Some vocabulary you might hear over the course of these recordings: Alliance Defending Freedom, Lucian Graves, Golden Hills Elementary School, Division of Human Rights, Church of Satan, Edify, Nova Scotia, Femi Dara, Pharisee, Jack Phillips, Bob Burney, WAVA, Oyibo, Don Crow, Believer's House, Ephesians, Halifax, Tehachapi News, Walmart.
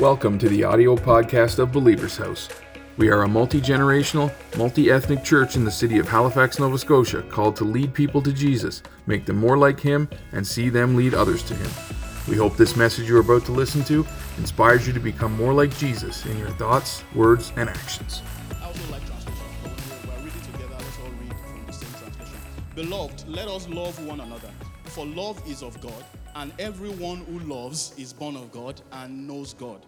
Welcome to the audio podcast of Believer's House. We are a multi-generational, multi-ethnic church in the city of Halifax, Nova Scotia, called to lead people to Jesus, make them more like Him, and see them lead others to Him. We hope this message you are about to listen to inspires you to become more like Jesus in your thoughts, words, and actions. I also like translation. When we're reading together, let's all read from the same translation. Beloved, let us love one another, for love is of God, and everyone who loves is born of God and knows God.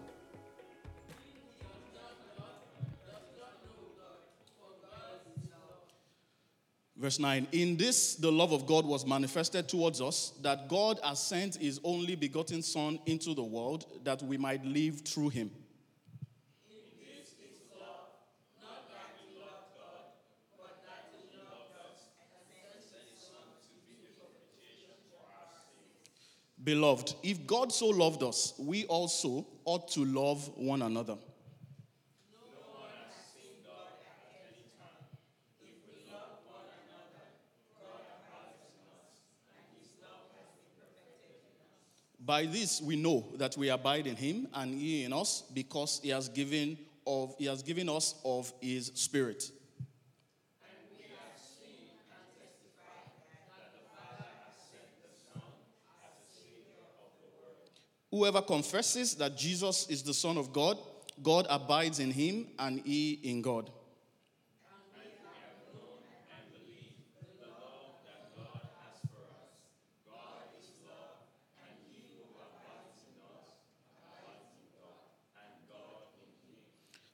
Verse 9, in this the love of God was manifested towards us, that God has sent His only begotten Son into the world, that we might live through Him. In this is love, not that we love God, but that He loved us, and sent His Son to be the propitiation for our sins. Beloved, if God so loved us, we also ought to love one another. By this we know that we abide in Him and He in us, because He has given us of His Spirit. And we have seen and testified that the Father has sent the Son as the Savior of the world. Whoever confesses that Jesus is the Son of God, God abides in him and He in God.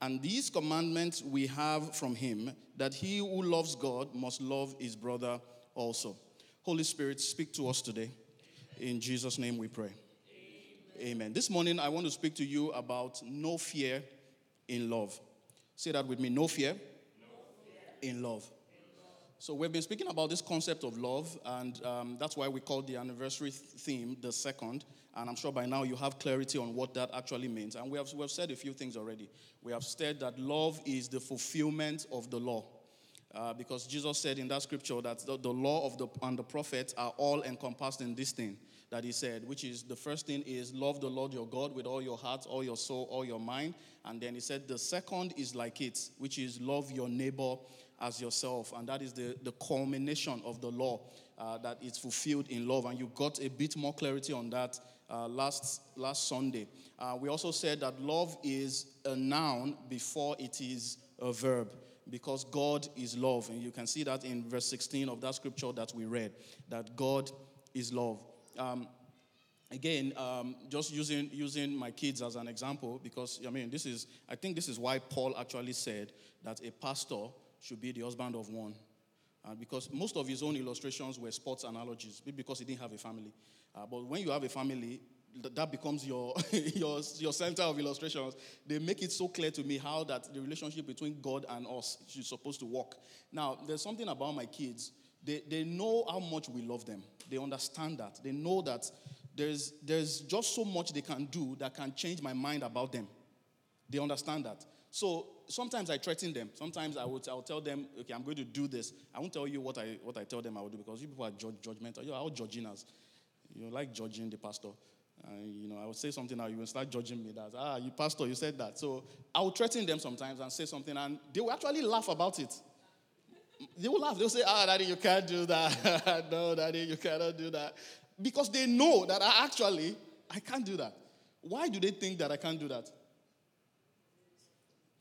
And these commandments we have from Him, that he who loves God must love his brother also. Holy Spirit, speak to us today. In Jesus' name we pray. Amen. Amen. This morning I want to speak to you about no fear in love. Say that with me, no fear, in love. So we've been speaking about this concept of love, and that's why we called the anniversary theme the second. And I'm sure by now you have clarity on what that actually means. And we have said a few things already. We have said that love is the fulfillment of the law. Because Jesus said in that scripture that the law and the prophets are all encompassed in this thing that He said, which is the first thing is love the Lord your God with all your heart, all your soul, all your mind. And then He said the second is like it, which is love your neighbor as yourself. And that is the culmination of the law that is fulfilled in love. And you got a bit more clarity on that last Sunday. We also said that love is a noun before it is a verb, because God is love. And you can see that in verse 16 of that scripture that we read, that God is love. Just using my kids as an example, because, I think this is why Paul actually said that a pastor should be the husband of one. Because most of his own illustrations were sports analogies, because he didn't have a family. But when you have a family, that becomes your center of illustrations. They make it so clear to me how that the relationship between God and us is supposed to work. Now, there's something about my kids. They know how much we love them. They understand that. They know that there's just so much they can do that can change my mind about them. They understand that. So sometimes I threaten them. Sometimes I'll tell them, okay, I'm going to do this. I won't tell you what I tell them I will do, because you people are judgmental. You are all judging us. You like judging the pastor. I would say something now, you will start judging me. That you pastor, you said that. So I will threaten them sometimes and say something, and they will actually laugh about it. They will laugh. They'll say, Daddy, you can't do that. No, Daddy, you cannot do that. Because they know that I can't do that. Why do they think that I can't do that?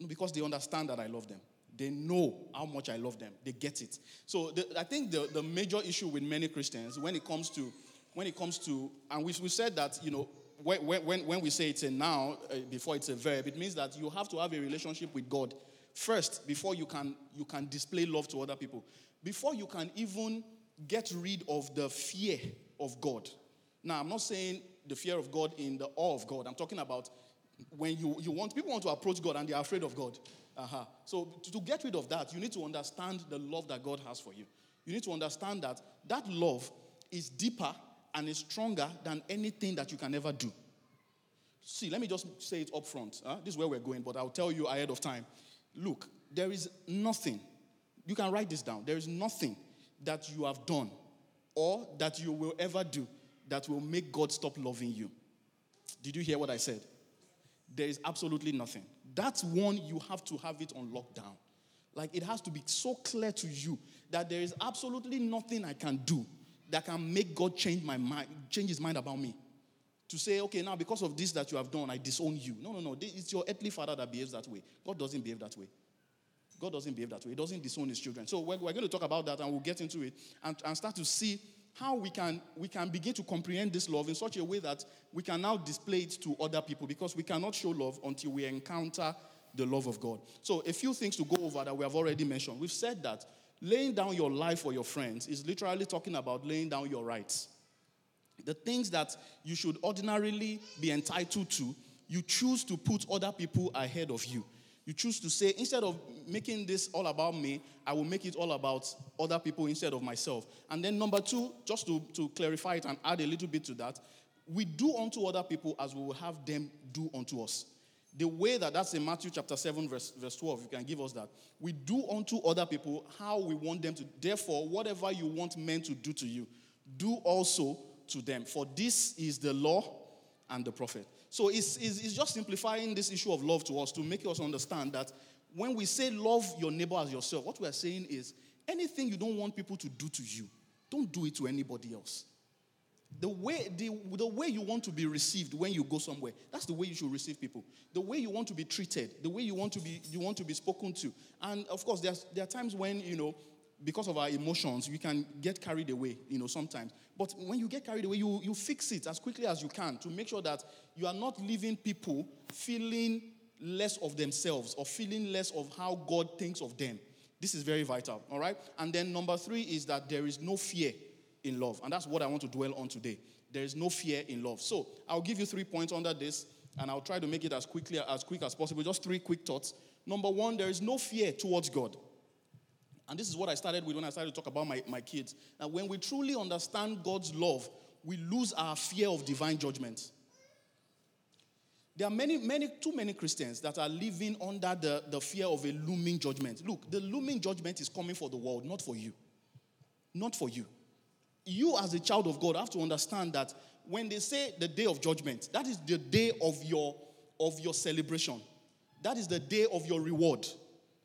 Because they understand that I love them. They know how much I love them. They get it. So I think the major issue with many Christians when it comes to, and we said that, when we say it's a noun before it's a verb, it means that you have to have a relationship with God first before you can display love to other people, before you can even get rid of the fear of God. Now, I'm not saying the fear of God in the awe of God. I'm talking about when people want to approach God and they are afraid of God. So to get rid of that, you need to understand the love that God has for you. You need to understand that love is deeper and is stronger than anything that you can ever do. See, let me just say it up front. This is where we're going, but I'll tell you ahead of time. Look, there is nothing. You can write this down. There is nothing that you have done or that you will ever do that will make God stop loving you. Did you hear what I said? There is absolutely nothing. That's one you have to have it on lockdown. Like, it has to be so clear to you that there is absolutely nothing I can do that can make God change his mind about me. To say, okay, now because of this that you have done, I disown you. No. It's your earthly father that behaves that way. God doesn't behave that way. God doesn't behave that way. He doesn't disown his children. So we're going to talk about that, and we'll get into it and start to see how we can begin to comprehend this love in such a way that we can now display it to other people, because we cannot show love until we encounter the love of God. So a few things to go over that we have already mentioned. We've said that laying down your life for your friends is literally talking about laying down your rights. The things that you should ordinarily be entitled to, you choose to put other people ahead of you. You choose to say, instead of making this all about me, I will make it all about other people instead of myself. And then number two, just to clarify it and add a little bit to that, we do unto other people as we will have them do unto us. The way that's in Matthew chapter 7, verse 12, you can give us that. We do unto other people how we want them to. Therefore, whatever you want men to do to you, do also to them, for this is the law and the prophet. So it's just simplifying this issue of love to us to make us understand that when we say love your neighbor as yourself, what we are saying is anything you don't want people to do to you, don't do it to anybody else. The way you want to be received when you go somewhere, that's the way you should receive people. The way you want to be treated, the way you want to be spoken to. And of course, there are times when, because of our emotions, we can get carried away, sometimes. But when you get carried away, you fix it as quickly as you can to make sure that you are not leaving people feeling less of themselves or feeling less of how God thinks of them. This is very vital, all right? And then number three is that there is no fear in love. And that's what I want to dwell on today. There is no fear in love. So I'll give you 3 points under this, and I'll try to make it as quick as possible. Just 3 quick thoughts. Number one, there is no fear towards God. And this is what I started with when I started to talk about my kids. Now, when we truly understand God's love, we lose our fear of divine judgment. There are too many Christians that are living under the fear of a looming judgment. Look, the looming judgment is coming for the world, not for you. Not for you. You, as a child of God, have to understand that when they say the day of judgment, that is the day of your celebration. That is the day of your reward.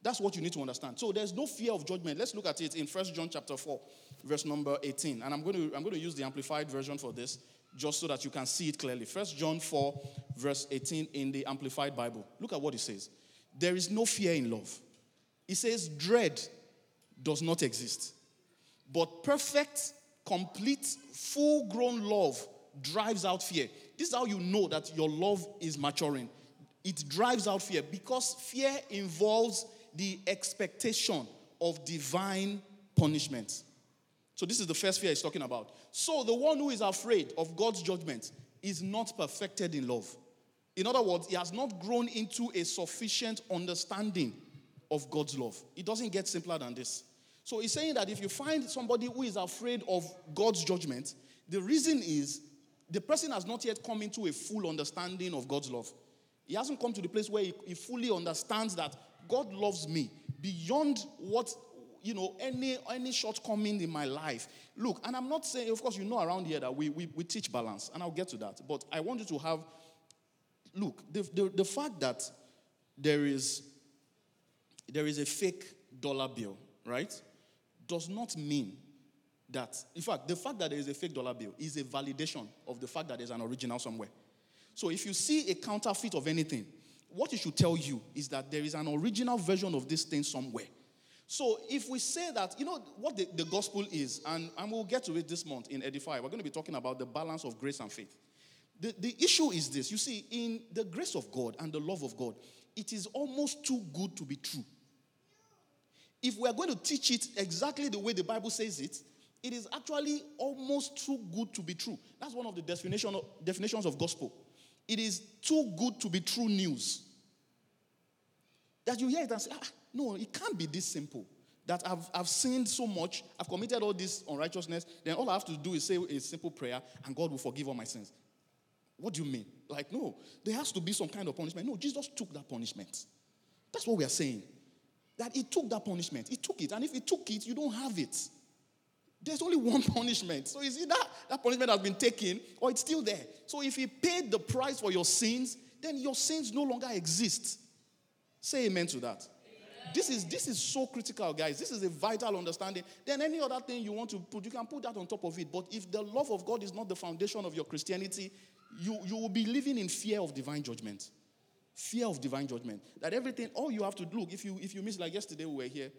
That's what you need to understand. So there's no fear of judgment. Let's look at it in 1 John chapter 4, verse number 18. And I'm going to use the amplified version for this, just so that you can see it clearly. 1 John 4, verse 18 in the Amplified Bible. Look at what it says. There is no fear in love. It says dread does not exist. But perfect, complete, full-grown love drives out fear. This is how you know that your love is maturing. It drives out fear, because fear involves the expectation of divine punishment. So this is the first fear he's talking about. So the one who is afraid of God's judgment is not perfected in love. In other words, he has not grown into a sufficient understanding of God's love. It doesn't get simpler than this. So he's saying that if you find somebody who is afraid of God's judgment, the reason is the person has not yet come into a full understanding of God's love. He hasn't come to the place where he fully understands that God loves me beyond what, any shortcoming in my life. Look, and I'm not saying, of course, around here that we teach balance, and I'll get to that. But I want you to have, look, the fact that there is a fake dollar bill, right, does not mean that, in fact, the fact that there is a fake dollar bill is a validation of the fact that there's an original somewhere. So if you see a counterfeit of anything, what it should tell you is that there is an original version of this thing somewhere. So if we say that, what the gospel is, and we'll get to it this month in Edify, we're going to be talking about the balance of grace and faith. The issue is this. You see, in the grace of God and the love of God, it is almost too good to be true if we are going to teach it exactly the way the Bible says it, it is actually almost too good to be true. That's one of the definitions of gospel. It is too good to be true news. That you hear it and say, no, it can't be this simple. That I've sinned so much, I've committed all this unrighteousness, then all I have to do is say a simple prayer and God will forgive all my sins. What do you mean? Like, no, there has to be some kind of punishment. No, Jesus took that punishment. That's what we are saying. That he took that punishment. He took it. And if he took it, you don't have it. There's only one punishment. So is it that punishment has been taken or it's still there? So if he paid the price for your sins, then your sins no longer exist. Say amen to that. Amen. This is so critical, guys. This is a vital understanding. Then any other thing you want to put, you can put that on top of it. But if the love of God is not the foundation of your Christianity, you will be living in fear of divine judgment. Fear of divine judgment. That everything, all you have to do, if you miss, like yesterday we were here,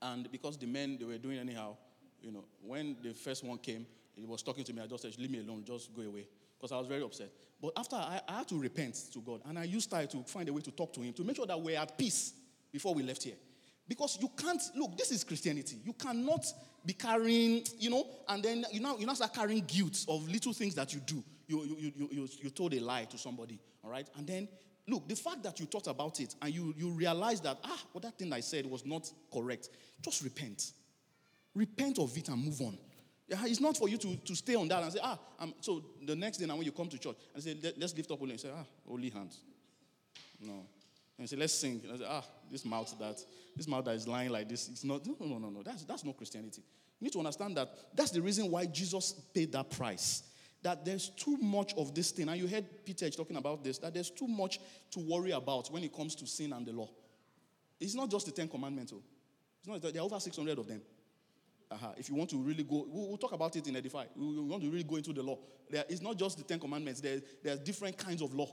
and because the men, they were doing anyhow, you know, when the first one came, he was talking to me, I just said, leave me alone, just go away. Because I was very upset. But after, I had to repent to God, and I used time to find a way to talk to him, to make sure that we're at peace before we left here. Because you can't, look, this is Christianity. You cannot be carrying, you know, and then you now start carrying guilt of little things that you do. You told a lie to somebody, all right? And then, look, the fact that you thought about it and you realize that, well, that thing I said was not correct, just repent. Repent of it and move on. It's not for you to stay on that and say, so the next day now when you come to church, and say, let's lift up holy hands. Say, holy hands. No. And say, let's sing. And say, this mouth that is lying like this, it's not, no. That's not Christianity. You need to understand that that's the reason why Jesus paid that price. That there's too much of this thing. And you heard Peter talking about this, that there's too much to worry about when it comes to sin and the law. It's not just the 10 commandments. Oh. It's not, there are over 600 of them. If you want to really go, we'll talk about it in Edify. We want to really go into the law. It's not just the 10 commandments. There are different kinds of law.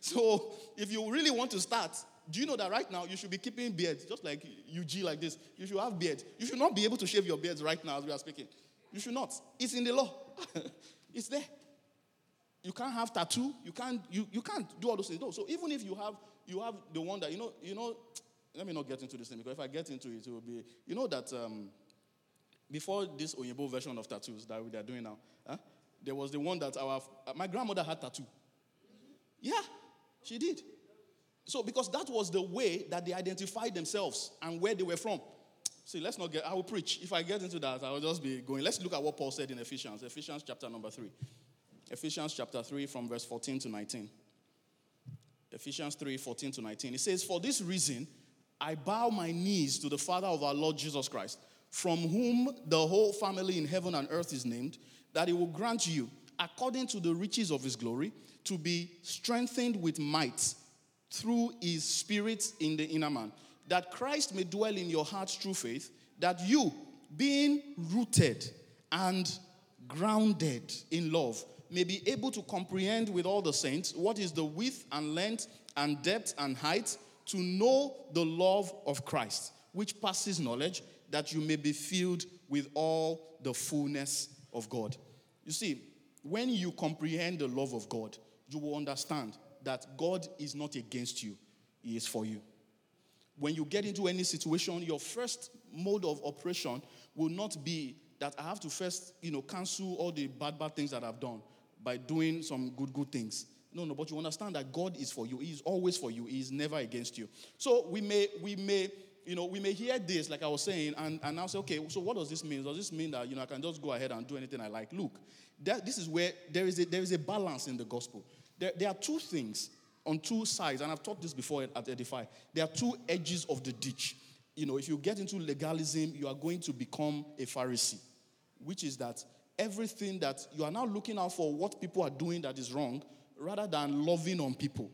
So if you really want to start, do you know that right now you should be keeping beards, just like UG like this. You should have beards. You should not be able to shave your beards right now as we are speaking. You should not. It's in the law. It's there. You can't have tattoo. You can't do all those things. No. So even if you have the one that you know. Let me not get into this thing, because if I get into it, it will be that before this Oyibo version of tattoos that we are doing now, there was the one that my grandmother had tattoo. Yeah, she did. So because that was the way that they identified themselves and where they were from. See, let's not get, I will preach. If I get into that, I will just be going. Let's look at what Paul said in Ephesians. Ephesians chapter number 3. Ephesians chapter 3 from verse 14 to 19. Ephesians 3, 14 to 19. It says, for this reason, I bow my knees to the Father of our Lord Jesus Christ, from whom the whole family in heaven and earth is named, that he will grant you, according to the riches of his glory, to be strengthened with might through his Spirit in the inner man, that Christ may dwell in your hearts through faith, that you, being rooted and grounded in love, may be able to comprehend with all the saints what is the width and length and depth and height, to know the love of Christ, which passes knowledge, that you may be filled with all the fullness of God. You see, when you comprehend the love of God, you will understand that God is not against you, he is for you. When you get into any situation, your first mode of operation will not be that I have to first, cancel all the bad things that I've done by doing some good things. No, but you understand that God is for you. He is always for you. He is never against you. So we may hear this, like I was saying, and now say, okay, so what does this mean? Does this mean that, I can just go ahead and do anything I like? Look, this is where there is a balance in the gospel. There are two things. On two sides, and I've taught this before at Edify, there are two edges of the ditch. If you get into legalism, you are going to become a Pharisee, which is that everything that you are now looking out for what people are doing that is wrong, rather than loving on people.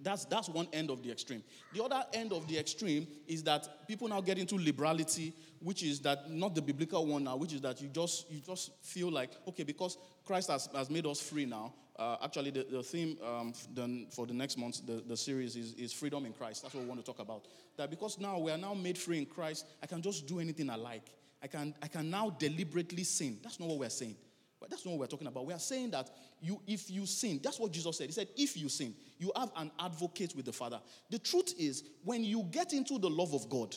That's one end of the extreme. The other end of the extreme is that people now get into liberality, which is that not the biblical one now, which is that you just feel like, okay, because Christ has made us free now. Actually, the theme for the next month, the series is freedom in Christ. That's what we want to talk about. That because now we are now made free in Christ, I can just do anything I like. I can now deliberately sin. That's not what we're saying. But that's not what we're talking about. We are saying that if you sin, that's what Jesus said. He said, if you sin, you have an advocate with the Father. The truth is, when you get into the love of God,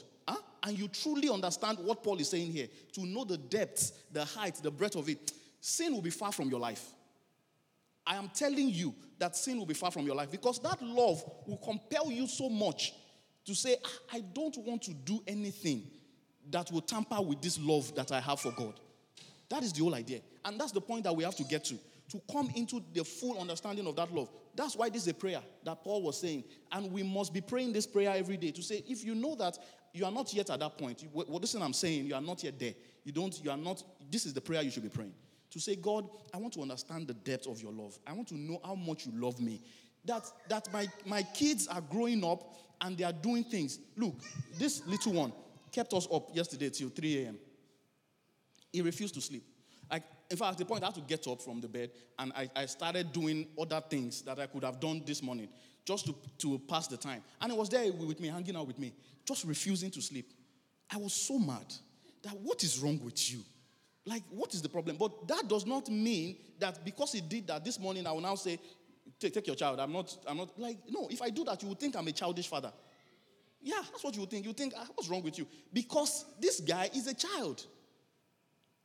and you truly understand what Paul is saying here, to know the depths, the height, the breadth of it, sin will be far from your life. I am telling you that sin will be far from your life, because that love will compel you so much to say, I don't want to do anything that will tamper with this love that I have for God. That is the whole idea. And that's the point that we have to get to come into the full understanding of that love. That's why this is a prayer that Paul was saying. And we must be praying this prayer every day to say, if you know that you are not yet at that point, listen, I'm saying, you are not yet there. This is the prayer you should be praying. To say, God, I want to understand the depth of your love. I want to know how much you love me. That my kids are growing up and they are doing things. Look, this little one kept us up yesterday till 3 a.m. He refused to sleep. In fact, at the point I had to get up from the bed, and I started doing other things that I could have done this morning just to pass the time. And he was there with me, hanging out with me, just refusing to sleep. I was so mad that what is wrong with you? Like, what is the problem? But that does not mean that because he did that this morning, I will now say, take your child. I'm not like, no, if I do that, you would think I'm a childish father. Yeah, that's what you would think. You think, what's wrong with you? Because this guy is a child.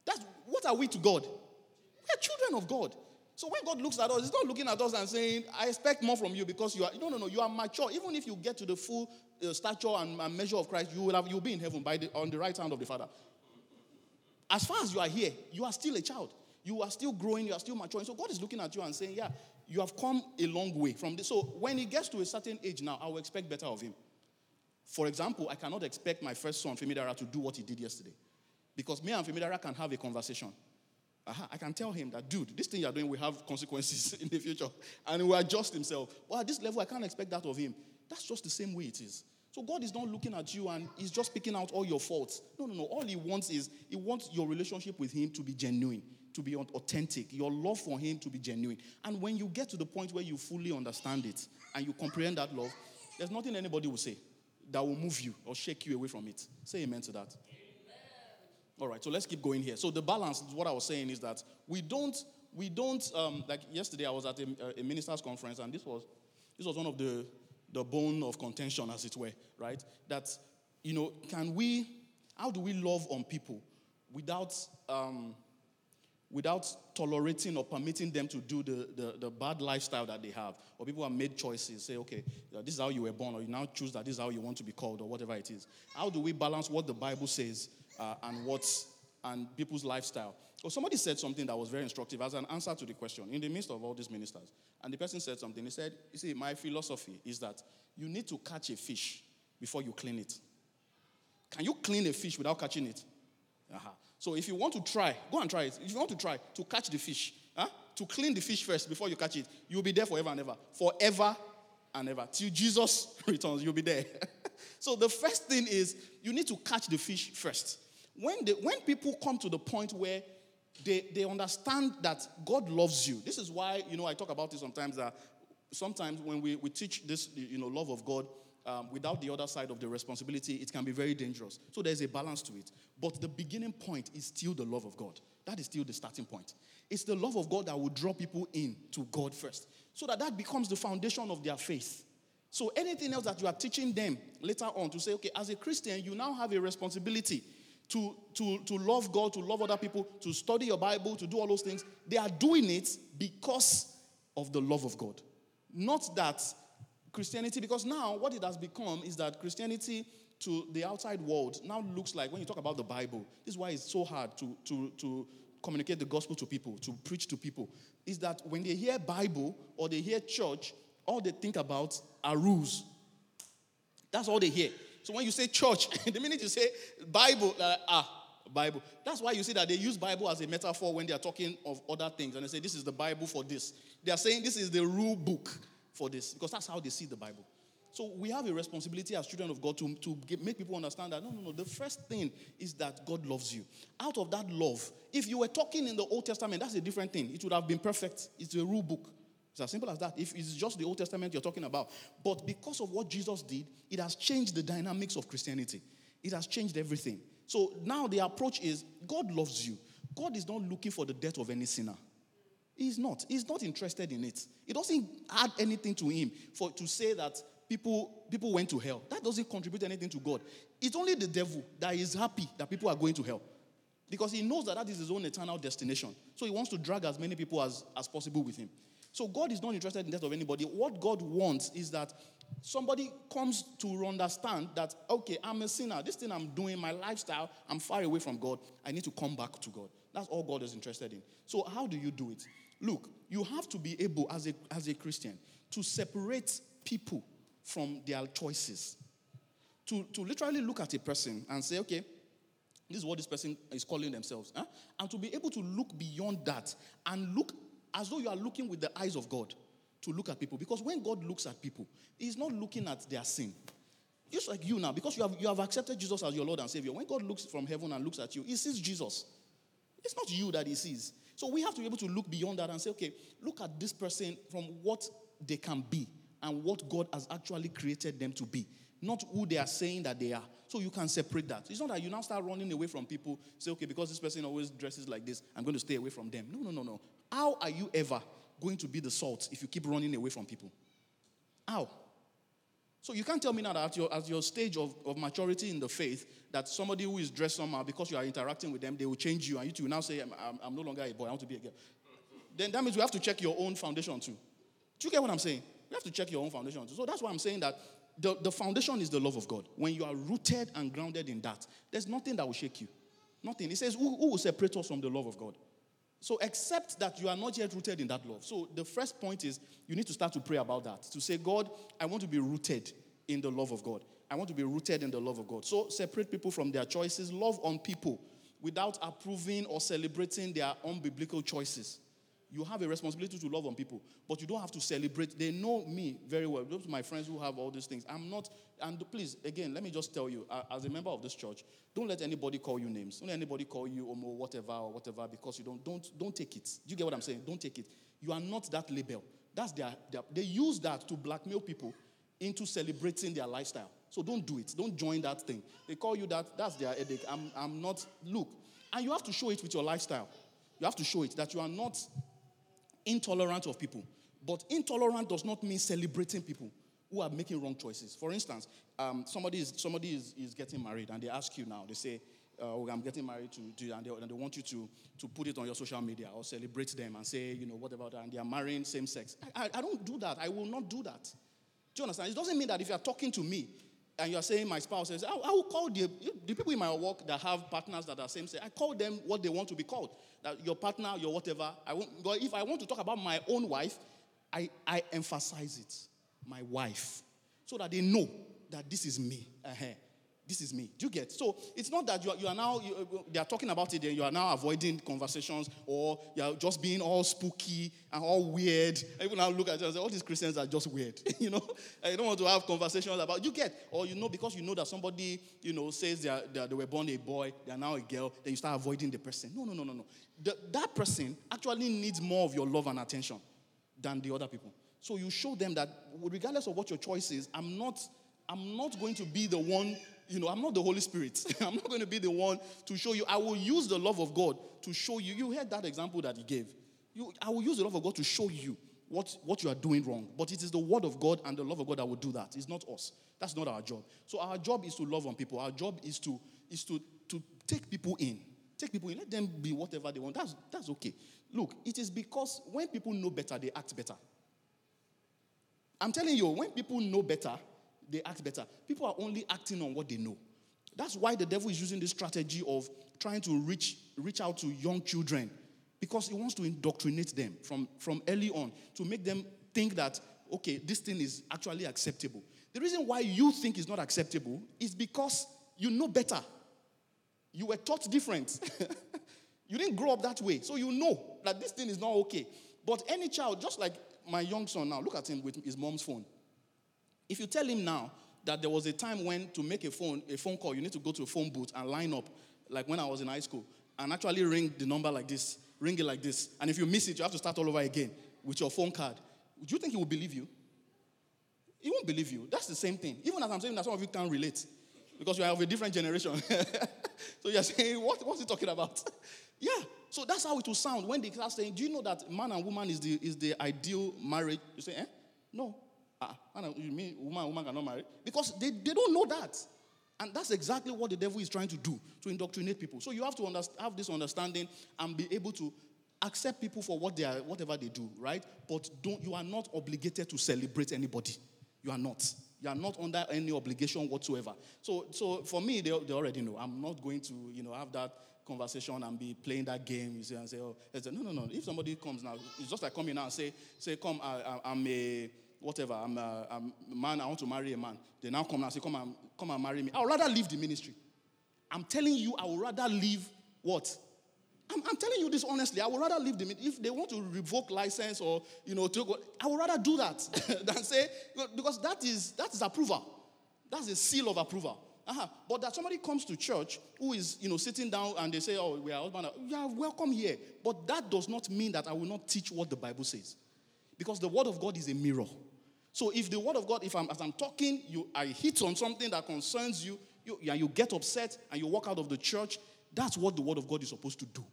That's what are we to God? We're children of God. So when God looks at us, he's not looking at us and saying, I expect more from you because you are, no, you are mature. Even if you get to the full stature and measure of Christ, you'll be in heaven on the right hand of the Father. As far as you are here, you are still a child. You are still growing. You are still maturing. So God is looking at you and saying, yeah, you have come a long way from this. So when he gets to a certain age now, I will expect better of him. For example, I cannot expect my first son, Femi Dara, to do what he did yesterday. Because me and Femi Dara can have a conversation. I can tell him that, dude, this thing you're doing will have consequences in the future. And he will adjust himself. But at this level, I can't expect that of him. That's just the same way it is. So God is not looking at you and he's just picking out all your faults. No. All he wants your relationship with him to be genuine, to be authentic, your love for him to be genuine. And when you get to the point where you fully understand it and you comprehend that love, there's nothing anybody will say that will move you or shake you away from it. Say amen to that. All right, so let's keep going here. So the balance, what I was saying is that we don't like yesterday I was at a minister's conference, and this was one of the bone of contention, as it were, right? That, how do we love on people without tolerating or permitting them to do the bad lifestyle that they have? Or people have made choices, say, okay, this is how you were born, or you now choose that this is how you want to be called, or whatever it is. How do we balance what the Bible says and people's lifestyle? Or somebody said something that was very instructive as an answer to the question in the midst of all these ministers. And the person said something. He said, you see, my philosophy is that you need to catch a fish before you clean it. Can you clean a fish without catching it? Uh-huh. So if you want to try, go and try it. If you want to try to catch the fish, to clean the fish first before you catch it, you'll be there forever and ever. Forever and ever. Till Jesus returns, you'll be there. So the first thing is you need to catch the fish first. When people come to the point where they understand that God loves you. This is why, I talk about it sometimes, that sometimes when we teach this, love of God, without the other side of the responsibility, it can be very dangerous. So there's a balance to it. But the beginning point is still the love of God. That is still the starting point. It's the love of God that will draw people in to God first, so that becomes the foundation of their faith. So anything else that you are teaching them later on to say, okay, as a Christian, you now have a responsibility to love God, to love other people, to study your Bible, to do all those things. They are doing it because of the love of God. Not that Christianity, because now what it has become is that Christianity to the outside world now looks like, when you talk about the Bible, this is why it's so hard to communicate the gospel to people, to preach to people, is that when they hear Bible or they hear church, all they think about are rules. That's all they hear. So when you say church, the minute you say Bible, Bible. That's why you see that they use Bible as a metaphor when they are talking of other things. And they say, this is the Bible for this. They are saying this is the rule book for this, because that's how they see the Bible. So we have a responsibility as children of God to make people understand that, no. The first thing is that God loves you. Out of that love, if you were talking in the Old Testament, that's a different thing. It would have been perfect. It's a rule book. It's as simple as that. If it's just the Old Testament you're talking about. But because of what Jesus did, it has changed the dynamics of Christianity. It has changed everything. So now the approach is, God loves you. God is not looking for the death of any sinner. He's not. He's not interested in it. It doesn't add anything to him for to say that people went to hell. That doesn't contribute anything to God. It's only the devil that is happy that people are going to hell. Because he knows that that is his own eternal destination. So he wants to drag as many people as possible with him. So God is not interested in the death of anybody. What God wants is that somebody comes to understand that, okay, I'm a sinner. This thing I'm doing, my lifestyle, I'm far away from God. I need to come back to God. That's all God is interested in. So how do you do it? Look, you have to be able, as a Christian, to separate people from their choices. To literally look at a person and say, okay, this is what this person is calling themselves. Huh? And to be able to look beyond that and look as though you are looking with the eyes of God to look at people. Because when God looks at people, he's not looking at their sin. Just like you now, because you have accepted Jesus as your Lord and Savior. When God looks from heaven and looks at you, he sees Jesus. It's not you that he sees. So we have to be able to look beyond that and say, okay, look at this person from what they can be and what God has actually created them to be, not who they are saying that they are. So you can separate that. It's not that you now start running away from people, say, okay, because this person always dresses like this, I'm going to stay away from them. No. How are you ever going to be the salt if you keep running away from people? How? So you can't tell me now that at your stage of maturity in the faith that somebody who is dressed somehow, because you are interacting with them, they will change you and you too will now say, I'm no longer a boy, I want to be a girl. Then that means we have to check your own foundation too. Do you get what I'm saying? You have to check your own foundation too. So that's why I'm saying that the foundation is the love of God. When you are rooted and grounded in that, there's nothing that will shake you. Nothing. It says, who will separate us from the love of God? So except that you are not yet rooted in that love. So the first point is you need to start to pray about that. To say, God, I want to be rooted in the love of God. I want to be rooted in the love of God. So separate people from their choices. Love on people without approving or celebrating their unbiblical choices. You have a responsibility to love on people, but you don't have to celebrate. They know me very well. Those are my friends who have all these things. I'm not, and please, again, let me just tell you, as a member of this church, don't let anybody call you names. Don't let anybody call you homo whatever or whatever, because you don't take it. Do you get what I'm saying? Don't take it. You are not that label. That's they use that to blackmail people into celebrating their lifestyle. So don't do it. Don't join that thing. They call you that. That's their headache. I'm not, look. And you have to show it with your lifestyle. You have to show it that you are not intolerant of people. But intolerant does not mean celebrating people who are making wrong choices. For instance, somebody is getting married and they ask you now, they say, I'm getting married to and they want you to put it on your social media or celebrate them and say, you know, what about that? And they are marrying same sex. I don't do that. I will not do that. Do you understand? It doesn't mean that if you are talking to me and you are saying my spouse says, I will call the people in my work that have partners that are same sex. I call them what they want to be called. That your partner, your whatever. But if I want to talk about my own wife, I emphasize it. My wife. So that they know that this is me. Uh-huh. This is me. Do you get? So it's not that they are talking about it and you are now avoiding conversations or you are just being all spooky and all weird. Even now look at it and say, all these Christians are just weird. You know, I don't want to have conversations about, you get, or you know, because you know that somebody, you know, says they were born a boy, they are now a girl, then you start avoiding the person. No. That person actually needs more of your love and attention than the other people. So you show them that regardless of what your choice is, I'm not going to be the one. You know, I'm not the Holy Spirit. I'm not going to be the one to show you. I will use the love of God to show you. You heard that example that he gave. I will use the love of God to show you what you are doing wrong. But it is the word of God and the love of God that will do that. It's not us. That's not our job. So our job is to love on people. Our job is to take people in. Take people in. Let them be whatever they want. That's okay. Look, it is because when people know better, they act better. I'm telling you, when people know better, they act better. People are only acting on what they know. That's why the devil is using this strategy of trying to reach out to young children, because he wants to indoctrinate them from early on to make them think that, okay, this thing is actually acceptable. The reason why you think it's not acceptable is because you know better. You were taught different. You didn't grow up that way, so you know that this thing is not okay. But any child, just like my young son now, look at him with his mom's phone. If you tell him now that there was a time when to make a phone call, you need to go to a phone booth and line up, like when I was in high school, and actually ring the number like this, ring it like this, and if you miss it, you have to start all over again with your phone card. Do you think he will believe you? He won't believe you. That's the same thing. Even as I'm saying that, some of you can't relate because you are of a different generation. So you're saying, what's he talking about? Yeah. So that's how it will sound when they start saying, do you know that man and woman is the ideal marriage? You say, No. You mean woman and woman cannot marry? Because they don't know that. And that's exactly what the devil is trying to do, to indoctrinate people. So you have to have this understanding and be able to accept people for what they are, whatever they do, right? But you are not obligated to celebrate anybody. You are not. You are not under any obligation whatsoever. So for me, they already know. I'm not going to, have that conversation and be playing that game. You see, and say, no. If somebody comes now, it's just like coming now and say, come, I'm a whatever. I'm a man. I want to marry a man. They now come now and say, come and marry me. I would rather leave the ministry. I'm telling you, I would rather leave what. I'm telling you this honestly. I would rather leave them. If they want to revoke license or, I would rather do that than say, because that is approval. That's a seal of approval. Uh-huh. But that somebody comes to church who is, sitting down and they say, we are husband. You are welcome here. But that does not mean that I will not teach what the Bible says. Because the word of God is a mirror. So if the word of God, as I'm talking, I hit on something that concerns you, you get upset and you walk out of the church, that's what the word of God is supposed to do.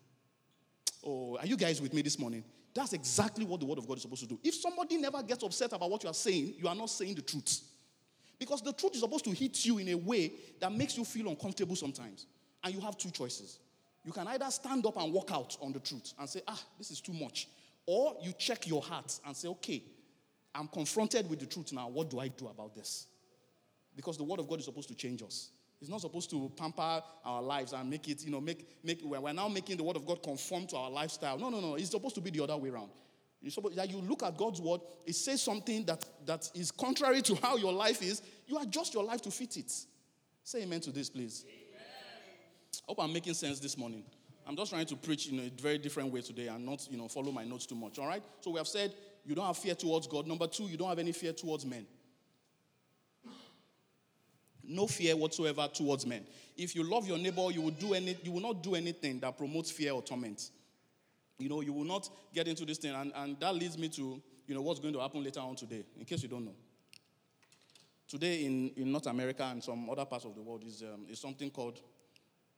Oh, are you guys with me this morning? That's exactly what the word of God is supposed to do. If somebody never gets upset about what you are saying, you are not saying the truth. Because the truth is supposed to hit you in a way that makes you feel uncomfortable sometimes. And you have two choices. You can either stand up and walk out on the truth and say, this is too much. Or you check your heart and say, okay, I'm confronted with the truth now. What do I do about this? Because the word of God is supposed to change us. It's not supposed to pamper our lives and make it, we're now making the word of God conform to our lifestyle. No. It's supposed to be the other way around. It's supposed that you look at God's word, it says something that is contrary to how your life is. You adjust your life to fit it. Say amen to this, please. Amen. I hope I'm making sense this morning. I'm just trying to preach in a very different way today and not, follow my notes too much, all right? So we have said you don't have fear towards God. Number two, you don't have any fear towards men. No fear whatsoever towards men. If you love your neighbor, you will not do anything that promotes fear or torment. You will not get into this thing. And that leads me to, what's going to happen later on today, in case you don't know. Today in North America and some other parts of the world is something called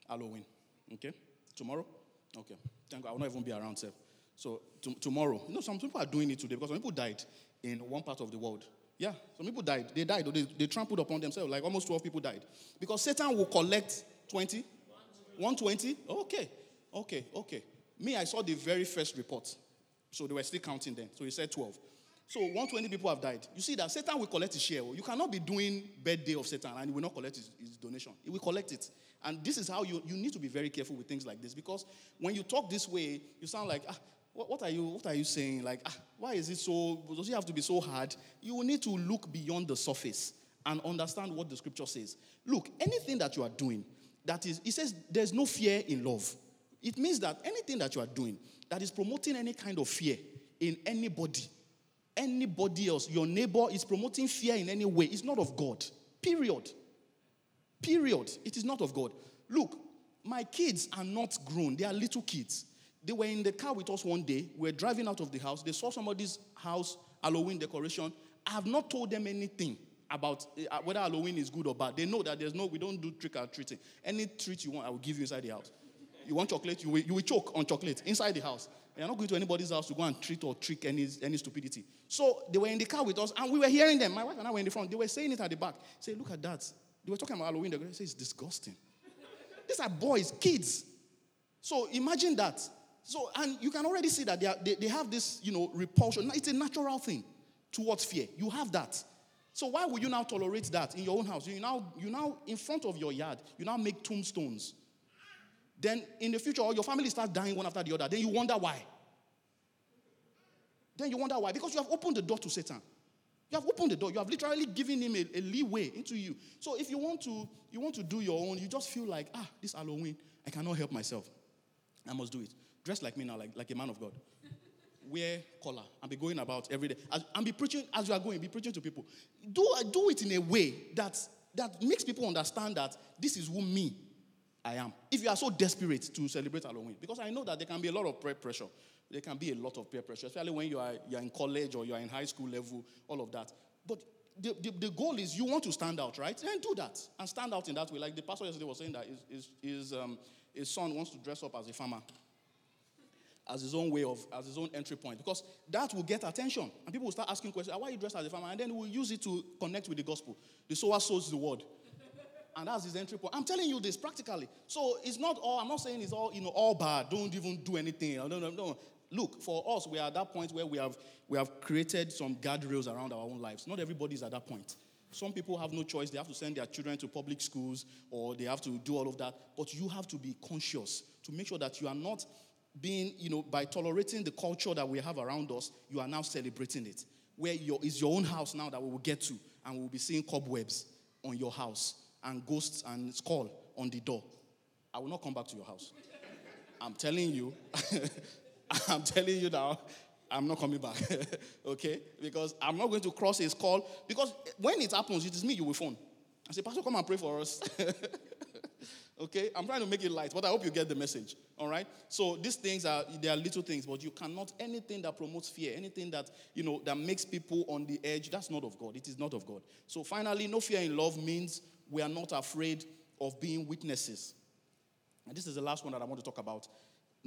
Halloween. Okay? Tomorrow? Okay. Thank God. I will not even be around, sir. So, tomorrow. Some people are doing it today because some people died in one part of the world. Yeah, some people died. They died. They trampled upon themselves. Like almost 12 people died. Because Satan will collect 20? 120? Okay. Me, I saw the very first report. So they were still counting then. So he said 12. So 120 people have died. You see that Satan will collect his share. You cannot be doing birthday of Satan and he will not collect his donation. He will collect it. And this is how you need to be very careful with things like this. Because when you talk this way, you sound like, What are you saying? Like, why is it so? Does it have to be so hard? You will need to look beyond the surface and understand what the scripture says. Look, anything that you are doing, it says there's no fear in love. It means that anything that you are doing that is promoting any kind of fear in anybody else, your neighbor is promoting fear in any way. It's not of God. Period. It is not of God. Look, my kids are not grown. They are little kids. They were in the car with us one day. We were driving out of the house. They saw somebody's house, Halloween decoration. I have not told them anything about whether Halloween is good or bad. They know that we don't do trick or treating. Any treat you want, I will give you inside the house. You want chocolate, you will choke on chocolate inside the house. They are not going to anybody's house to go and treat or trick any stupidity. So they were in the car with us, and we were hearing them. My wife and I were in the front. They were saying it at the back. Say, look at that. They were talking about Halloween decoration. Say, it's disgusting. These are boys, kids. So imagine that. So, and you can already see that they have this, repulsion. It's a natural thing towards fear. You have that. So why would you now tolerate that in your own house? You now in front of your yard, you now make tombstones. Then in the future, all your family starts dying one after the other. Then you wonder why. Because you have opened the door to Satan. You have opened the door. You have literally given him a leeway into you. So if you want to do your own, you just feel like, this Halloween, I cannot help myself. I must do it. Dress like me now, like a man of God. Wear collar and be going about every day. And be preaching as you are going. Be preaching to people. Do it in a way that makes people understand that this is who me I am. If you are so desperate to celebrate Halloween. Because I know that there can be a lot of peer pressure. There can be a lot of peer pressure. Especially when you are in college or you are in high school level. All of that. But the goal is you want to stand out, right? Then do that. And stand out in that way. Like the pastor yesterday was saying that his son wants to dress up as a farmer. as his own way of, as his own entry point. Because that will get attention. And people will start asking questions, why are you dressed as a farmer? And then we'll use it to connect with the gospel. The sower sows the word. And that's his entry point. I'm telling you this practically. So it's not all, I'm not saying it's all, all bad. Don't even do anything. No. Look, for us, we are at that point where we have created some guardrails around our own lives. Not everybody's at that point. Some people have no choice. They have to send their children to public schools or they have to do all of that. But you have to be conscious to make sure that you are not being, by tolerating the culture that we have around us, you are now celebrating it. Where it's your own house now that we will get to, and we will be seeing cobwebs on your house and ghosts and skull on the door. I will not come back to your house. I'm telling you. I'm telling you now, I'm not coming back, okay? Because I'm not going to cross his call. Because when it happens, it is me you will phone. I say, Pastor, come and pray for us. Okay? I'm trying to make it light, but I hope you get the message, all right? So these things they are little things, but you cannot, anything that promotes fear, anything that, that makes people on the edge, that's not of God. It is not of God. So finally, no fear in love means we are not afraid of being witnesses. And this is the last one that I want to talk about.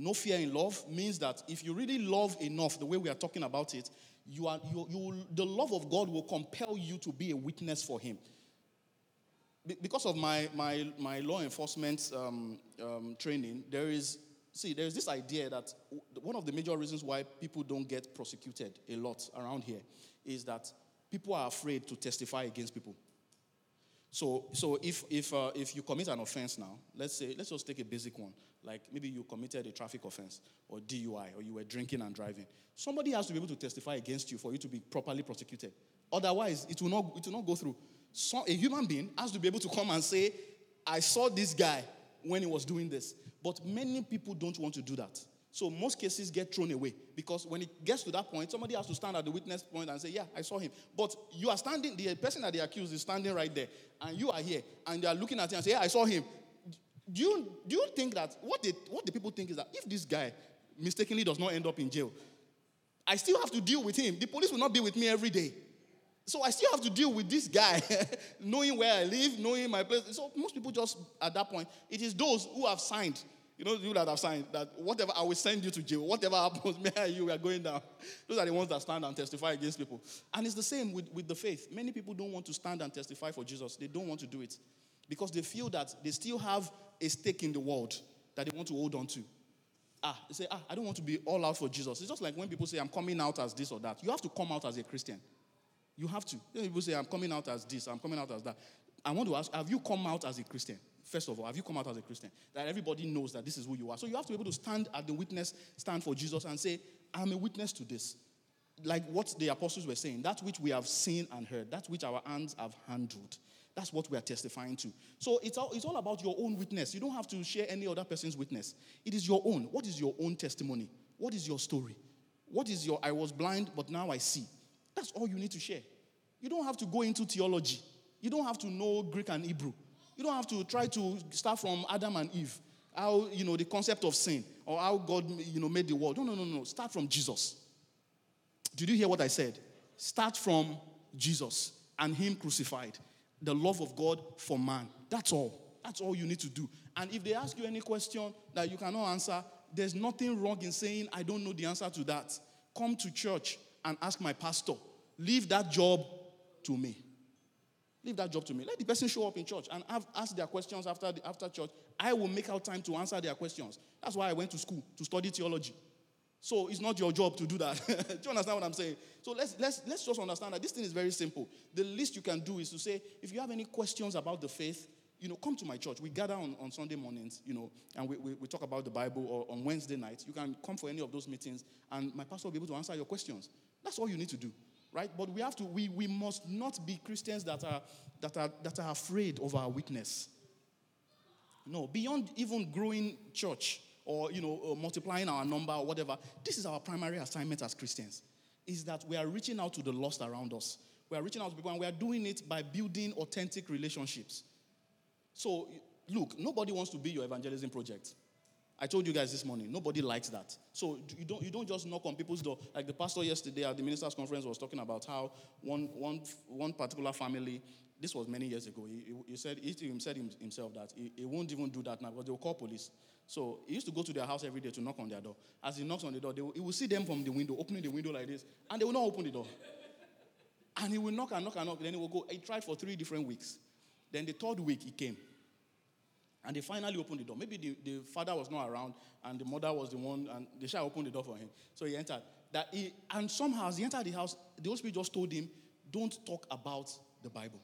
No fear in love means that if you really love enough, the way we are talking about it, the love of God will compel you to be a witness for Him. Because of my law enforcement training, there is this idea that one of the major reasons why people don't get prosecuted a lot around here is that people are afraid to testify against people. So if you commit an offense now, let's just take a basic one. Like maybe you committed a traffic offense or DUI or you were drinking and driving. Somebody has to be able to testify against you for you to be properly prosecuted. Otherwise, it will not go through. So a human being has to be able to come and say, I saw this guy when he was doing this. But many people don't want to do that. So most cases get thrown away because when it gets to that point, somebody has to stand at the witness point and say, yeah, I saw him. But you are standing, the person that they accused is standing right there and you are here and they are looking at you and say, yeah, I saw him. Do you think that what the people think is that if this guy mistakenly does not end up in jail, I still have to deal with him. The police will not be with me every day. So I still have to deal with this guy, knowing where I live, knowing my place. So most people just, at that point, it is those who have signed, you that have signed, that whatever, I will send you to jail. Whatever happens, me and you, we are going down. Those are the ones that stand and testify against people. And it's the same with the faith. Many people don't want to stand and testify for Jesus. They don't want to do it because they feel that they still have a stake in the world that they want to hold on to. They say, I don't want to be all out for Jesus. It's just like when people say, I'm coming out as this or that. You have to come out as a Christian. You have to. Then people say, I'm coming out as this, I'm coming out as that. I want to ask, have you come out as a Christian? First of all, have you come out as a Christian? That everybody knows that this is who you are. So you have to be able to stand at the witness stand for Jesus and say, I'm a witness to this. Like what the apostles were saying, that which we have seen and heard, that which our hands have handled. That's what we are testifying to. So it's all about your own witness. You don't have to share any other person's witness. It is your own. What is your own testimony? What is your story? What is your, I was blind, but now I see? That's all you need to share. You don't have to go into theology. You don't have to know Greek and Hebrew. You don't have to try to start from Adam and Eve, how, the concept of sin, or how God, made the world. No. Start from Jesus. Did you hear what I said? Start from Jesus and Him crucified. The love of God for man. That's all. That's all you need to do. And if they ask you any question that you cannot answer, there's nothing wrong in saying, I don't know the answer to that. Come to church and ask my pastor. Leave that job to me. Leave that job to me. Let the person show up in church and ask their questions after church. I will make out time to answer their questions. That's why I went to school, to study theology. So it's not your job to do that. Do you understand what I'm saying? So let's just understand that this thing is very simple. The least you can do is to say, if you have any questions about the faith, come to my church. We gather on Sunday mornings, and we talk about the Bible, or on Wednesday nights. You can come for any of those meetings, and my pastor will be able to answer your questions. That's all you need to do, right? But we have to. We must not be Christians that are afraid of our witness. No, beyond even growing church, or multiplying our number or whatever, this is our primary assignment as Christians, is that we are reaching out to the lost around us. We are reaching out to people, and we are doing it by building authentic relationships. So, look, nobody wants to be your evangelism project. I told you guys this morning, nobody likes that. So you don't just knock on people's door. Like the pastor yesterday at the ministers' conference was talking about how one particular family, this was many years ago, he said himself that he won't even do that now because they will call police. So he used to go to their house every day to knock on their door. As he knocks on the door, he will see them from the window, opening the window like this, and they will not open the door. And he will knock and knock and knock. Then he will go. He tried for 3 different weeks. Then the 3rd week, he came. And they finally opened the door. Maybe the father was not around, and the mother was the one, and the child opened the door for him. So he entered. And somehow, as he entered the house, the Holy Spirit just told him, don't talk about the Bible.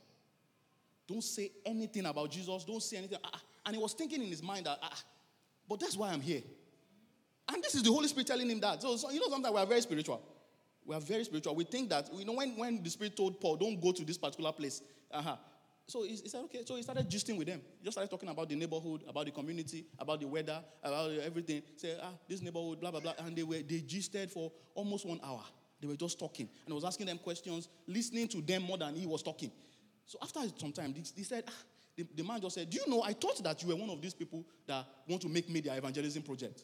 Don't say anything about Jesus. Don't say anything. And he was thinking in his mind that, but that's why I'm here. And this is the Holy Spirit telling him that. So you know, sometimes we are very spiritual. We are very spiritual. We think that, you know, when the Spirit told Paul, don't go to this particular place. So he said, okay. So he started gisting with them. He just started talking about the neighborhood, about the community, about the weather, about everything. Say, this neighborhood, blah, blah, blah. And they gisted for almost 1 hour. They were just talking. And I was asking them questions, listening to them more than he was talking. So after some time, they said, the man just said, do you know, I thought that you were one of these people that want to make me their evangelism project.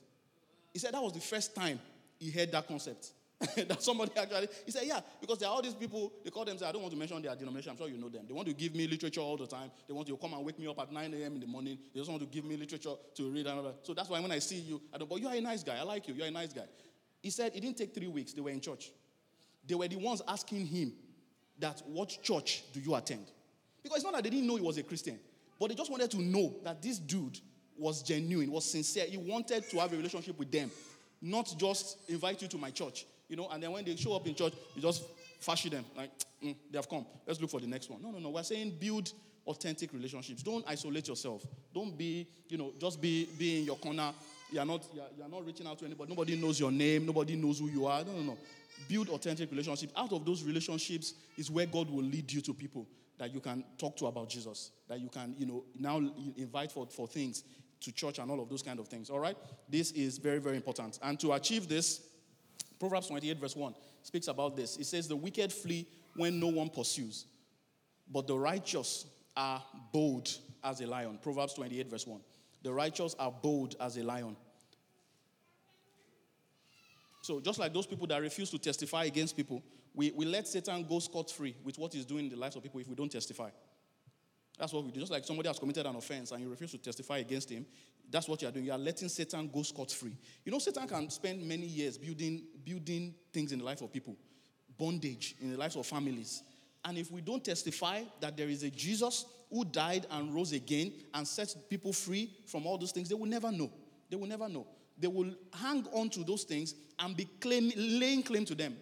He said that was the first time he heard that concept. That somebody actually, he said, yeah, because there are all these people, they call themselves, I don't want to mention their denomination, I'm sure you know them. They want to give me literature all the time. They want to come and wake me up at 9 a.m. in the morning. They just want to give me literature to read. So that's why when I see you, I don't, but you are a nice guy. I like you. You're a nice guy. He said it didn't take 3 weeks. They were in church. They were the ones asking him that, what church do you attend? Because it's not that they didn't know he was a Christian, but they just wanted to know that this dude was genuine, was sincere. He wanted to have a relationship with them, not just invite you to my church, you know, and then when they show up in church, you just fashion them, like, they have come. Let's look for the next one. No. We're saying build authentic relationships. Don't isolate yourself. Don't be, you know, just be in your corner. You're not reaching out to anybody. Nobody knows your name. Nobody knows who you are. No. Build authentic relationships. Out of those relationships is where God will lead you to people that you can talk to about Jesus, that you can, you know, now invite for things to church and all of those kind of things, all right? This is very, very important. And to achieve this, Proverbs 28 verse 1 speaks about this. It says, the wicked flee when no one pursues, but the righteous are bold as a lion. Proverbs 28 verse 1. The righteous are bold as a lion. So just like those people that refuse to testify against people, we let Satan go scot-free with what he's doing in the lives of people if we don't testify. That's what we do. Just like somebody has committed an offense and you refuse to testify against him, that's what you are doing. You are letting Satan go scot-free. You know, Satan can spend many years building things in the life of people, bondage in the lives of families. And if we don't testify that there is a Jesus who died and rose again and sets people free from all those things, they will never know. They will never know. They will hang on to those things and be laying claim to them.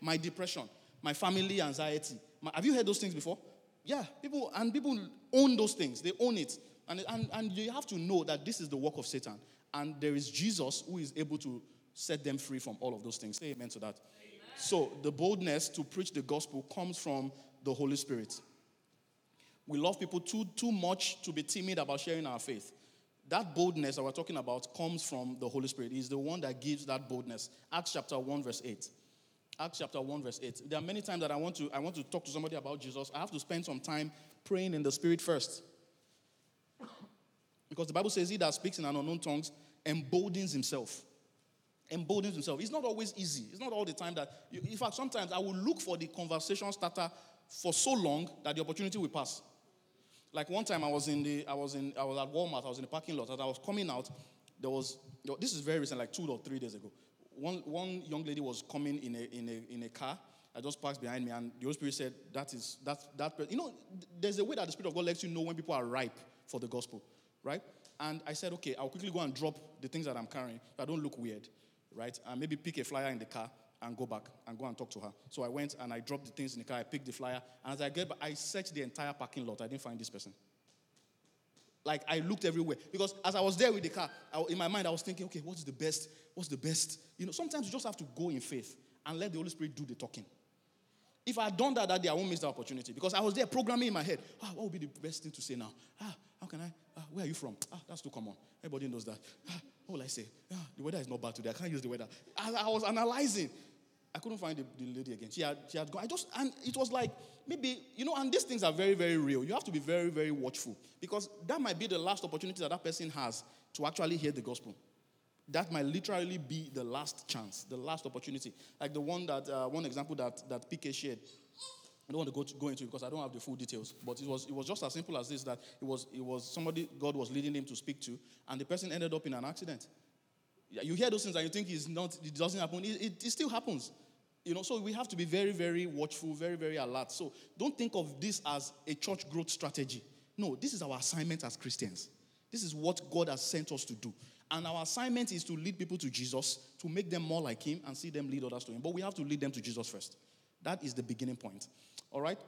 My depression, my family anxiety. Have you heard those things before? Yeah, people own those things. They own it. And you have to know that this is the work of Satan. And there is Jesus who is able to set them free from all of those things. Say amen to that. Amen. So the boldness to preach the gospel comes from the Holy Spirit. We love people too much to be timid about sharing our faith. That boldness that we're talking about comes from the Holy Spirit. He's the one that gives that boldness. Acts chapter 1, verse 8. Acts chapter 1, verse 8. There are many times that I want to talk to somebody about Jesus. I have to spend some time praying in the Spirit first. Because the Bible says he that speaks in an unknown tongues emboldens himself. Emboldens himself. It's not always easy. It's not all the time that... in fact, sometimes I will look for the conversation starter for so long that the opportunity will pass. Like one time I was at Walmart, I was in the parking lot. As I was coming out, this is very recent, like 2 or 3 days ago. One young lady was coming in a car. I just parked behind me, and the Holy Spirit said, that person. You know, there's a way that the Spirit of God lets you know when people are ripe for the gospel, right? And I said, okay, I'll quickly go and drop the things that I'm carrying so I don't look weird, right? And maybe pick a flyer in the car and go back and go and talk to her. So I went and I dropped the things in the car. I picked the flyer. And as I get back, I searched the entire parking lot. I didn't find this person. Like, I looked everywhere. Because as I was there with the car, in my mind, I was thinking, okay, what's the best? What's the best? You know, sometimes you just have to go in faith and let the Holy Spirit do the talking. If I had done that day, I won't miss the opportunity. Because I was there programming in my head. What would be the best thing to say now? How can I? Where are you from? That's too common. Everybody knows that. What will I say? The weather is not bad today. I can't use the weather. I was analyzing. I couldn't find the lady again. She had gone. And it was like, maybe, you know, and these things are very, very real. You have to be very, very watchful. Because that might be the last opportunity that person has to actually hear the gospel. That might literally be the last chance, the last opportunity. Like the one example that PK shared I don't want to go into it because I don't have the full details. But it was just as simple as this, that it was somebody God was leading him to speak to, and the person ended up in an accident. You hear those things and you think it doesn't happen. It still happens. You know, so we have to be very, very watchful, very, very alert. So don't think of this as a church growth strategy. No, this is our assignment as Christians. This is what God has sent us to do. And our assignment is to lead people to Jesus, to make them more like him and see them lead others to him. But we have to lead them to Jesus first. That is the beginning point. All right?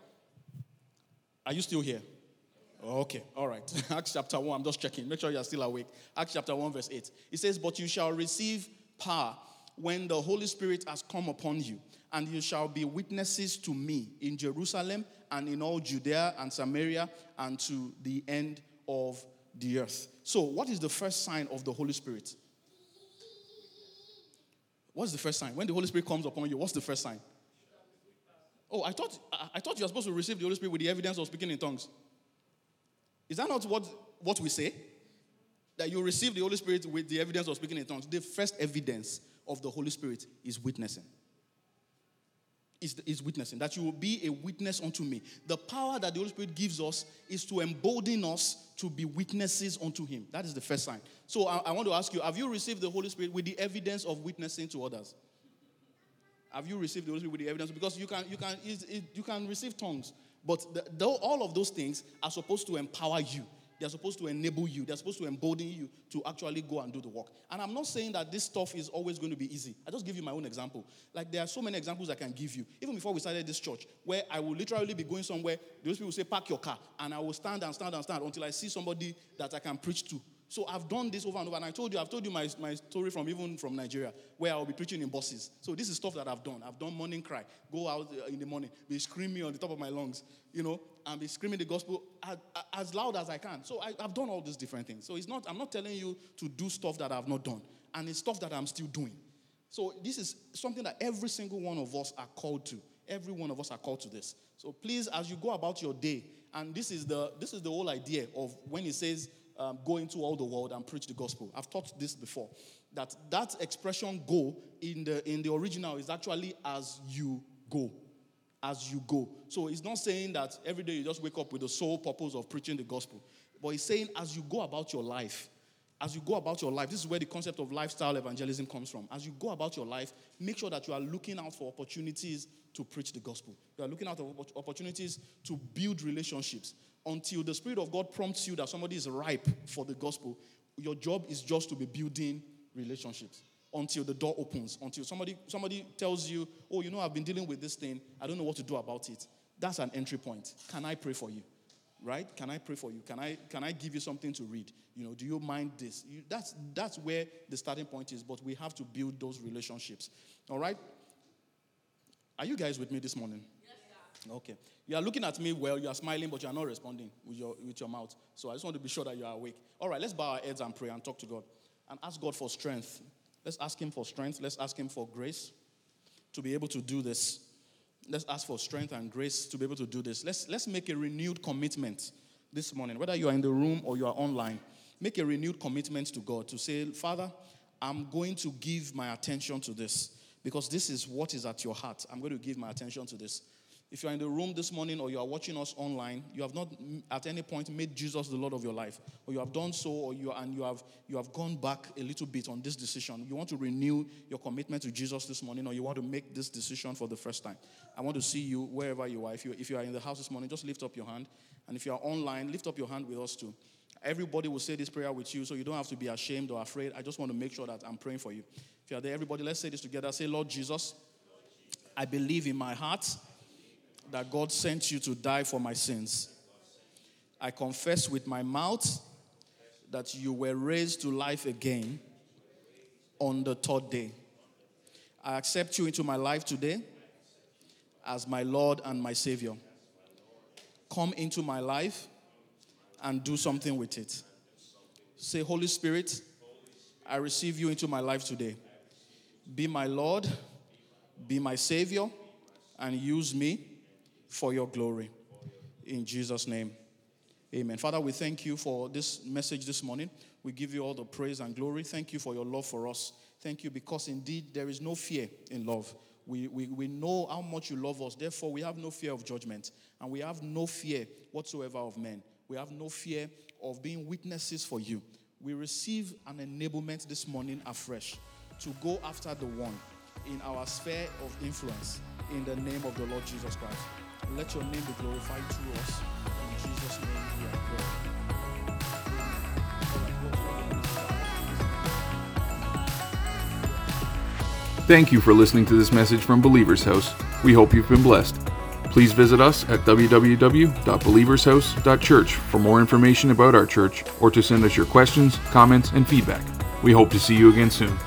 Are you still here? Okay, all right. Acts chapter 1, I'm just checking. Make sure you are still awake. Acts chapter 1, verse 8. It says, "But you shall receive power when the Holy Spirit has come upon you, and you shall be witnesses to me in Jerusalem and in all Judea and Samaria and to the end of the earth." So what is the first sign of the Holy Spirit? What's the first sign? When the Holy Spirit comes upon you, what's the first sign? Oh, I thought you were supposed to receive the Holy Spirit with the evidence of speaking in tongues. Is that not what we say? That you receive the Holy Spirit with the evidence of speaking in tongues. The first evidence of the Holy Spirit is witnessing. Is witnessing. That you will be a witness unto me. The power that the Holy Spirit gives us is to embolden us to be witnesses unto him. That is the first sign. So I want to ask you, have you received the Holy Spirit with the evidence of witnessing to others? Have you received the Holy Spirit with the evidence? Because you can receive tongues, but all of those things are supposed to empower you. They're supposed to enable you. They're supposed to embolden you to actually go and do the work. And I'm not saying that this stuff is always going to be easy. I just give you my own example. Like, there are so many examples I can give you. Even before we started this church, where I will literally be going somewhere, those people will say, "Park your car." And I will stand until I see somebody that I can preach to. So I've done this over and over. And I've told you my story from Nigeria, where I'll be preaching in buses. So this is stuff that I've done. I've done morning cry. Go out in the morning, be screaming on the top of my lungs, you know, and be screaming the gospel as loud as I can. So I've done all these different things. So I'm not telling you to do stuff that I've not done. And it's stuff that I'm still doing. So this is something that every single one of us are called to. Every one of us are called to this. So please, as you go about your day, and this is the whole idea of when it says, "Go into all the world and preach the gospel." I've taught this before. That expression "go" in the original is actually "as you go." As you go. So it's not saying that every day you just wake up with the sole purpose of preaching the gospel. But it's saying as you go about your life. As you go about your life, this is where the concept of lifestyle evangelism comes from. As you go about your life, make sure that you are looking out for opportunities to preach the gospel. You are looking out for opportunities to build relationships. Until the Spirit of God prompts you that somebody is ripe for the gospel, your job is just to be building relationships until the door opens, until somebody tells you, "Oh, you know, I've been dealing with this thing. I don't know what to do about it." That's an entry point. Can I pray for you? Right? Can I pray for you? Can I give you something to read? You know, do you mind this? That's where the starting point is, but we have to build those relationships. All right? Are you guys with me this morning? Okay. You are looking at me well, you are smiling, but you are not responding with your mouth. So I just want to be sure that you are awake. All right, let's bow our heads and pray and talk to God. And ask God for strength. Let's ask him for strength. Let's ask him for grace to be able to do this. Let's ask for strength and grace to be able to do this. Let's make a renewed commitment this morning. Whether you are in the room or you are online, make a renewed commitment to God to say, "Father, I'm going to give my attention to this because this is what is at your heart. I'm going to give my attention to this." If you are in the room this morning or you are watching us online, you have not at any point made Jesus the Lord of your life, or you have done so, or you have gone back a little bit on this decision. You want to renew your commitment to Jesus this morning, or you want to make this decision for the first time. I want to see you wherever you are. If you are in the house this morning, just lift up your hand. And if you are online, lift up your hand with us too. Everybody will say this prayer with you, so you don't have to be ashamed or afraid. I just want to make sure that I'm praying for you. If you are there, everybody, let's say this together. Say, "Lord Jesus, I believe in my heart that God sent you to die for my sins. I confess with my mouth that you were raised to life again on the third day. I accept you into my life today as my Lord and my Savior. Come into my life and do something with it." Say, "Holy Spirit, I receive you into my life today. Be my Lord, be my Savior, and use me for your glory. In Jesus' name, amen." Father, we thank you for this message this morning. We give you all the praise and glory. Thank you for your love for us. Thank you because indeed there is no fear in love. We know how much you love us. Therefore, we have no fear of judgment. And we have no fear whatsoever of men. We have no fear of being witnesses for you. We receive an enablement this morning afresh to go after the one in our sphere of influence in the name of the Lord Jesus Christ. Let your name be glorified through us. In Jesus' name we are praying. Thank you for listening to this message from Believer's House. We hope you've been blessed. Please visit us at www.believershouse.church for more information about our church or to send us your questions, comments, and feedback. We hope to see you again soon.